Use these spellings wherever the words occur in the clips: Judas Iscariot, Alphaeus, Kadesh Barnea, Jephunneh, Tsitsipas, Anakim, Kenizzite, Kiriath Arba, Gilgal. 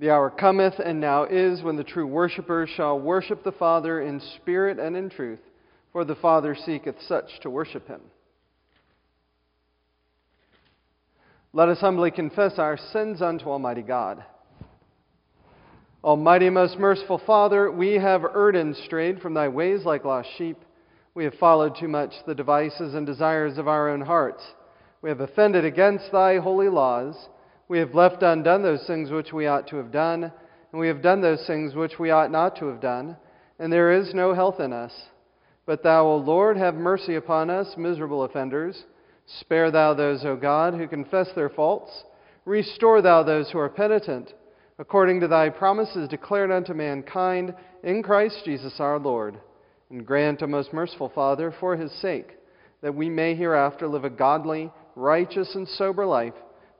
The hour cometh, and now is, when the true worshippers shall worship the Father in spirit and in truth, for the Father seeketh such to worship him. Let us humbly confess our sins unto Almighty God. Almighty, most merciful Father, we have erred and strayed from thy ways like lost sheep. We have followed too much the devices and desires of our own hearts. We have offended against thy holy laws. We have left undone those things which we ought to have done, and we have done those things which we ought not to have done, and there is no health in us. But thou, O Lord, have mercy upon us, miserable offenders. Spare thou those, O God, who confess their faults. Restore thou those who are penitent, according to thy promises declared unto mankind in Christ Jesus our Lord. And grant, O most merciful Father, for his sake, that we may hereafter live a godly, righteous, and sober life,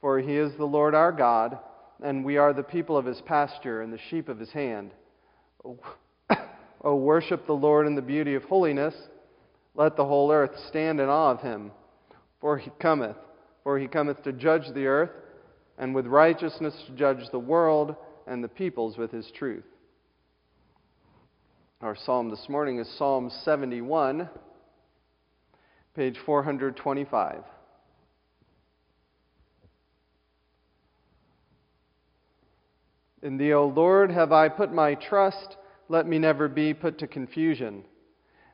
For he is the Lord our God, and we are the people of his pasture and the sheep of his hand. O worship the Lord in the beauty of holiness. Let the whole earth stand in awe of him. For he cometh to judge the earth, and with righteousness to judge the world and the peoples with his truth. Our psalm this morning is Psalm 71. Page 425. In thee, O Lord, have I put my trust. Let me never be put to confusion.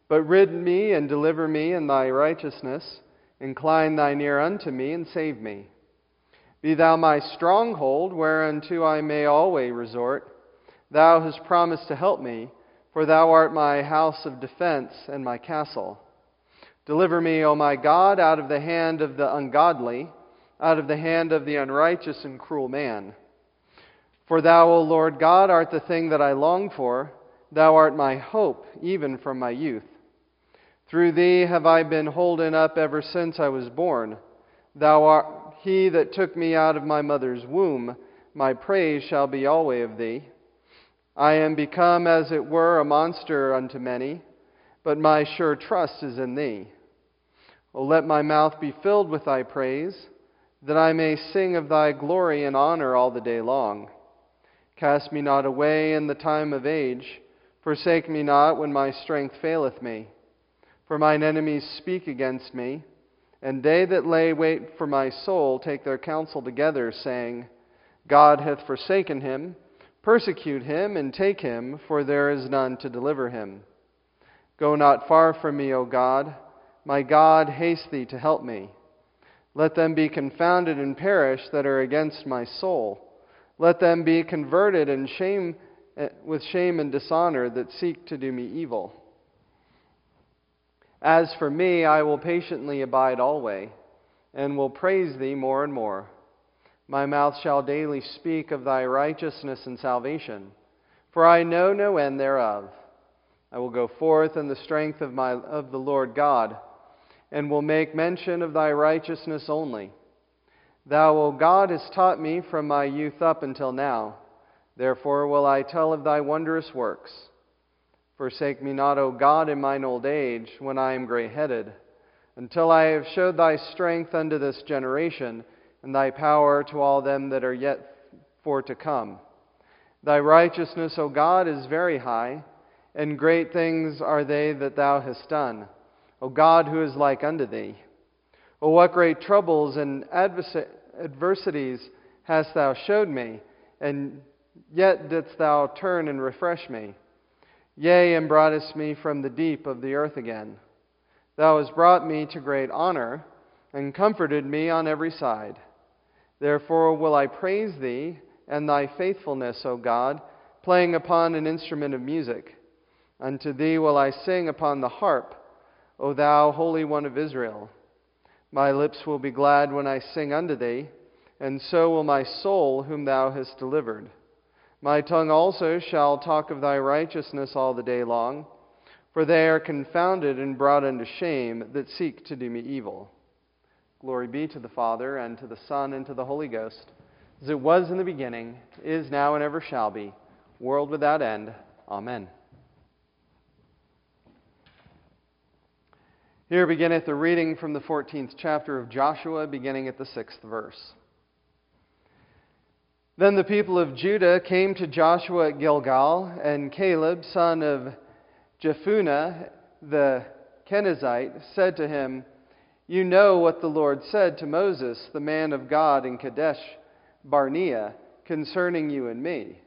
But rid me and deliver me in thy righteousness. Incline thine ear unto me and save me. Be thou my stronghold, whereunto I may always resort. Thou hast promised to help me, for thou art my house of defense and my castle. Deliver me, O my God, out of the hand of the ungodly, out of the hand of the unrighteous and cruel man. For thou, O Lord God, art the thing that I long for. Thou art my hope, even from my youth. Through thee have I been holden up ever since I was born. Thou art he that took me out of my mother's womb. My praise shall be always of thee. I am become, as it were, a monster unto many, but my sure trust is in thee. O let my mouth be filled with thy praise, that I may sing of thy glory and honor all the day long. Cast me not away in the time of age. Forsake me not when my strength faileth me. For mine enemies speak against me, and they that lay wait for my soul take their counsel together, saying, God hath forsaken him. Persecute him, and take him, for there is none to deliver him. Go not far from me, O God. My God, haste thee to help me. Let them be confounded and perish that are against my soul. Let them be converted and shame with shame and dishonor that seek to do me evil. As for me, I will patiently abide always, and will praise thee more and more. My mouth shall daily speak of thy righteousness and salvation, for I know no end thereof. I will go forth in the strength of the Lord God, and will make mention of thy righteousness only. Thou, O God, hast taught me from my youth up until now. Therefore will I tell of thy wondrous works. Forsake me not, O God, in mine old age, when I am grey-headed, until I have showed thy strength unto this generation, and thy power to all them that are yet for to come. Thy righteousness, O God, is very high, and great things are they that thou hast done. O God, who is like unto thee? O what great troubles and adversities hast thou showed me, and yet didst thou turn and refresh me. Yea, and broughtest me from the deep of the earth again. Thou hast brought me to great honor, and comforted me on every side. Therefore will I praise thee and thy faithfulness, O God, playing upon an instrument of music. Unto thee will I sing upon the harp, O thou Holy One of Israel. My lips will be glad when I sing unto thee, and so will my soul whom thou hast delivered. My tongue also shall talk of thy righteousness all the day long, for they are confounded and brought unto shame that seek to do me evil. Glory be to the Father, and to the Son, and to the Holy Ghost, as it was in the beginning, is now, and ever shall be, world without end. Amen. Here beginneth the reading from the 14th chapter of Joshua, beginning at the 6th verse. Then the people of Judah came to Joshua at Gilgal, and Caleb, son of Jephunneh, the Kenizzite, said to him, You know what the Lord said to Moses, the man of God, in Kadesh Barnea, concerning you and me.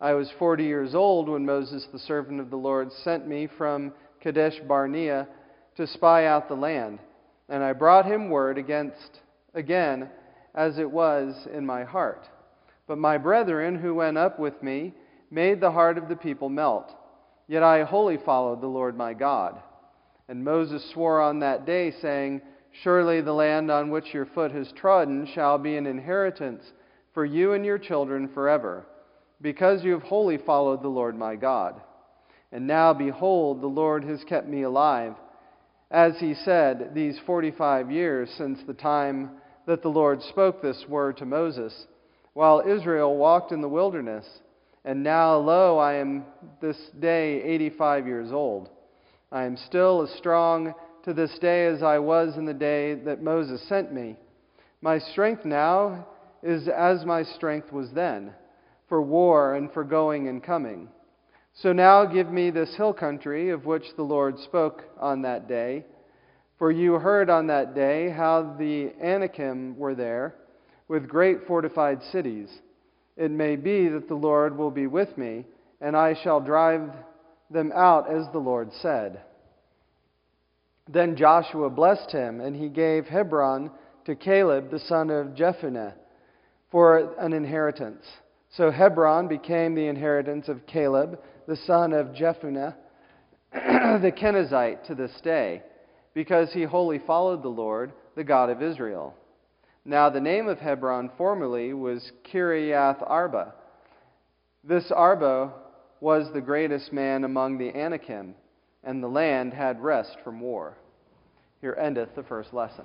I was 40 years old when Moses, the servant of the Lord, sent me from Kadesh Barnea to spy out the land, and I brought him word again as it was in my heart. But my brethren who went up with me made the heart of the people melt. Yet I wholly followed the Lord my God. And Moses swore on that day, saying, Surely the land on which your foot has trodden shall be an inheritance for you and your children forever, because you have wholly followed the Lord my God. And now, behold, the Lord has kept me alive, as he said, these 45 years since the time that the Lord spoke this word to Moses, while Israel walked in the wilderness. And now, lo, I am this day 85 years old. I am still as strong to this day as I was in the day that Moses sent me. My strength now is as my strength was then, for war and for going and coming. So now give me this hill country of which the Lord spoke on that day. For you heard on that day how the Anakim were there, with great fortified cities. It may be that the Lord will be with me, and I shall drive them out as the Lord said. Then Joshua blessed him, and he gave Hebron to Caleb the son of Jephunneh for an inheritance. So Hebron became the inheritance of Caleb the son of Jephunneh, the Kenizzite, to this day, because he wholly followed the Lord, the God of Israel. Now the name of Hebron formerly was Kiriath Arba. This Arba was the greatest man among the Anakim, and the land had rest from war. Here endeth the first lesson.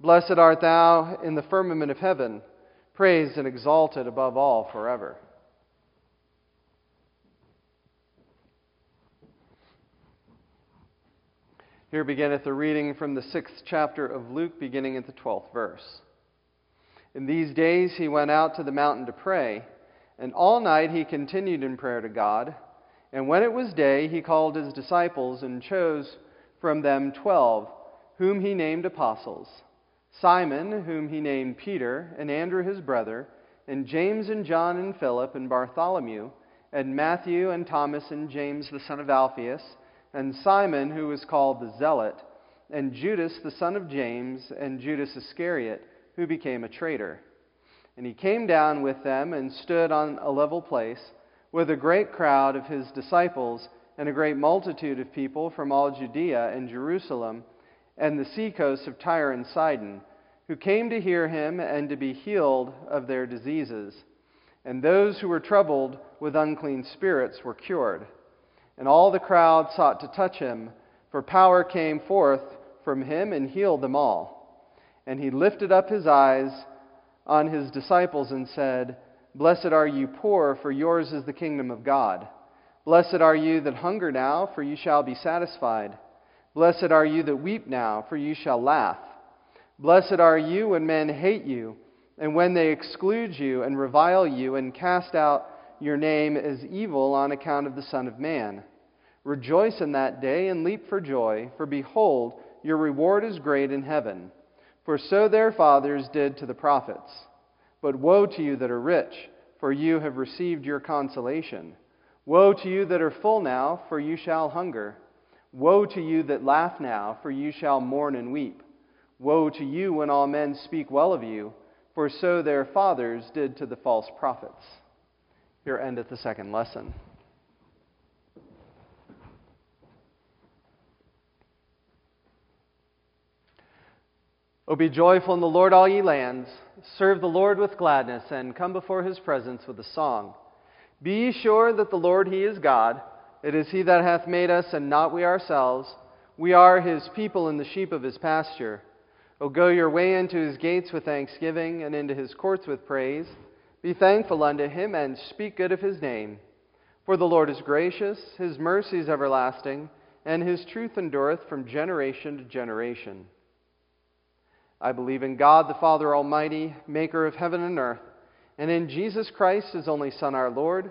Blessed art thou in the firmament of heaven, praised and exalted above all forever. Here beginneth a reading from the 6th chapter of Luke, beginning at the 12th verse. In these days he went out to the mountain to pray, and all night he continued in prayer to God. And when it was day, he called his disciples and chose from them 12, whom he named apostles, Simon, whom he named Peter, and Andrew his brother, and James and John and Philip and Bartholomew, and Matthew and Thomas and James the son of Alphaeus, and Simon, who was called the Zealot, and Judas, the son of James, and Judas Iscariot, who became a traitor. And he came down with them and stood on a level place with a great crowd of his disciples and a great multitude of people from all Judea and Jerusalem and the seacoast of Tyre and Sidon, who came to hear him and to be healed of their diseases. And those who were troubled with unclean spirits were cured. And all the crowd sought to touch him, for power came forth from him and healed them all. And he lifted up his eyes on his disciples and said, Blessed are you poor, for yours is the kingdom of God. Blessed are you that hunger now, for you shall be satisfied. Blessed are you that weep now, for you shall laugh. Blessed are you when men hate you, and when they exclude you and revile you and cast out your name is evil on account of the Son of Man. Rejoice in that day and leap for joy, for behold, your reward is great in heaven. For so their fathers did to the prophets. But woe to you that are rich, for you have received your consolation. Woe to you that are full now, for you shall hunger. Woe to you that laugh now, for you shall mourn and weep. Woe to you when all men speak well of you, for so their fathers did to the false prophets. Here endeth the second lesson. O be joyful in the Lord, all ye lands. Serve the Lord with gladness, and come before his presence with a song. Be ye sure that the Lord he is God. It is he that hath made us, and not we ourselves. We are his people and the sheep of his pasture. O go your way into his gates with thanksgiving, and into his courts with praise. Be thankful unto him, and speak good of his name. For the Lord is gracious, his mercy is everlasting, and his truth endureth from generation to generation. I believe in God, the Father Almighty, maker of heaven and earth, and in Jesus Christ, his only Son, our Lord,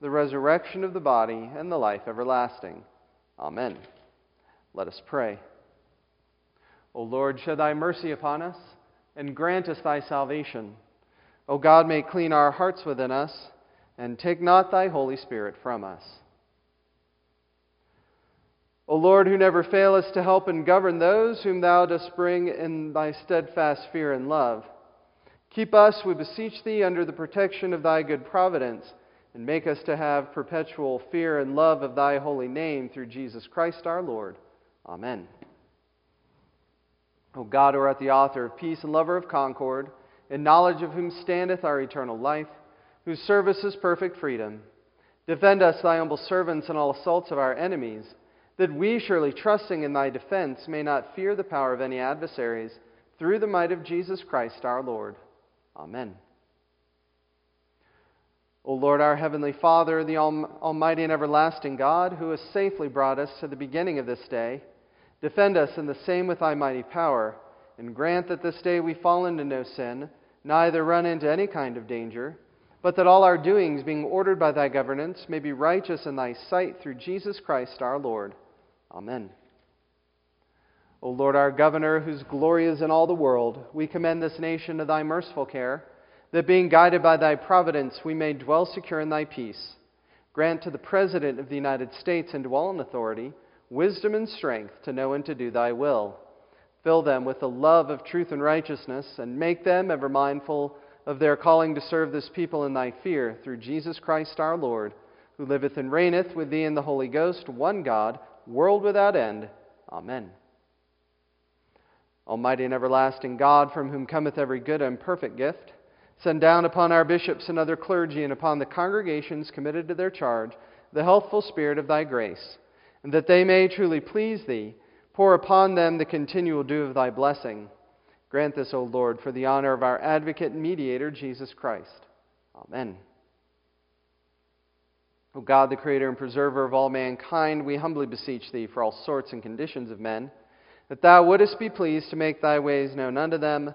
the resurrection of the body, and the life everlasting. Amen. Let us pray. O Lord, shed thy mercy upon us, and grant us thy salvation. O God, may clean our hearts within us, and take not thy Holy Spirit from us. O Lord, who never failest to help and govern those whom thou dost bring in thy steadfast fear and love, keep us, we beseech thee, under the protection of thy good providence, and make us to have perpetual fear and love of thy holy name through Jesus Christ our Lord. Amen. O God, who art the author of peace and lover of concord, in knowledge of whom standeth our eternal life, whose service is perfect freedom. Defend us, thy humble servants, in all assaults of our enemies, that we, surely trusting in thy defense, may not fear the power of any adversaries, through the might of Jesus Christ our Lord. Amen. O Lord, our heavenly Father, the almighty and everlasting God, who has safely brought us to the beginning of this day, defend us in the same with thy mighty power, and grant that this day we fall into no sin, neither run into any kind of danger, but that all our doings, being ordered by thy governance, may be righteous in thy sight through Jesus Christ our Lord. Amen. O Lord, our governor, whose glory is in all the world, we commend this nation to thy merciful care, that being guided by thy providence, we may dwell secure in thy peace. Grant to the President of the United States and to all in authority wisdom and strength to know and to do thy will. Fill them with the love of truth and righteousness, and make them ever mindful of their calling to serve this people in thy fear, through Jesus Christ our Lord, who liveth and reigneth with thee in the Holy Ghost, one God, world without end. Amen. Almighty and everlasting God, from whom cometh every good and perfect gift, send down upon our bishops and other clergy and upon the congregations committed to their charge the healthful spirit of thy grace, and that they may truly please thee, pour upon them the continual dew of thy blessing. Grant this, O Lord, for the honor of our advocate and mediator, Jesus Christ. Amen. O God, the creator and preserver of all mankind, we humbly beseech thee for all sorts and conditions of men, that thou wouldest be pleased to make thy ways known unto them,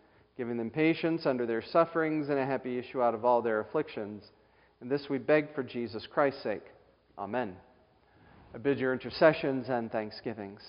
giving them patience under their sufferings and a happy issue out of all their afflictions. And this we beg for Jesus Christ's sake. Amen. I bid your intercessions and thanksgivings.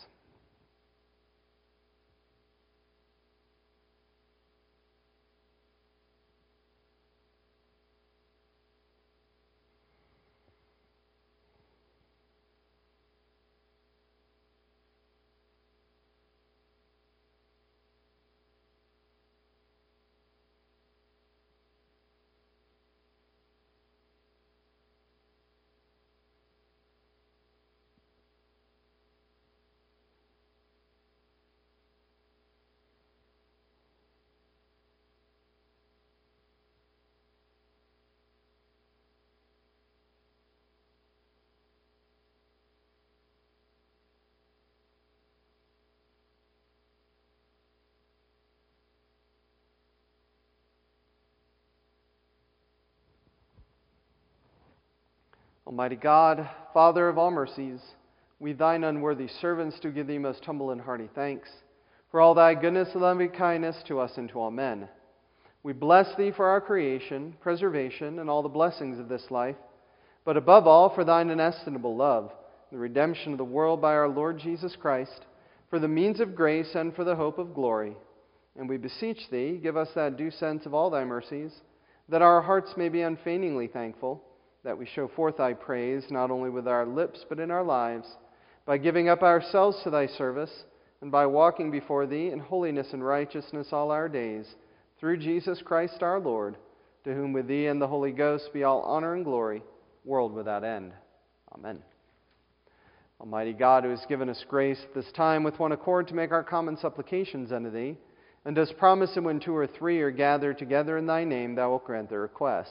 Almighty God, Father of all mercies, we thine unworthy servants do give thee most humble and hearty thanks for all thy goodness and loving kindness to us and to all men. We bless thee for our creation, preservation, and all the blessings of this life, but above all for thine inestimable love, the redemption of the world by our Lord Jesus Christ, for the means of grace and for the hope of glory. And we beseech thee, give us that due sense of all thy mercies, that our hearts may be unfeigningly thankful, that we show forth thy praise, not only with our lips, but in our lives, by giving up ourselves to thy service, and by walking before thee in holiness and righteousness all our days, through Jesus Christ our Lord, to whom with thee and the Holy Ghost be all honor and glory, world without end. Amen. Almighty God, who has given us grace at this time with one accord to make our common supplications unto thee, and dost promise that when two or three are gathered together in thy name, thou wilt grant their requests.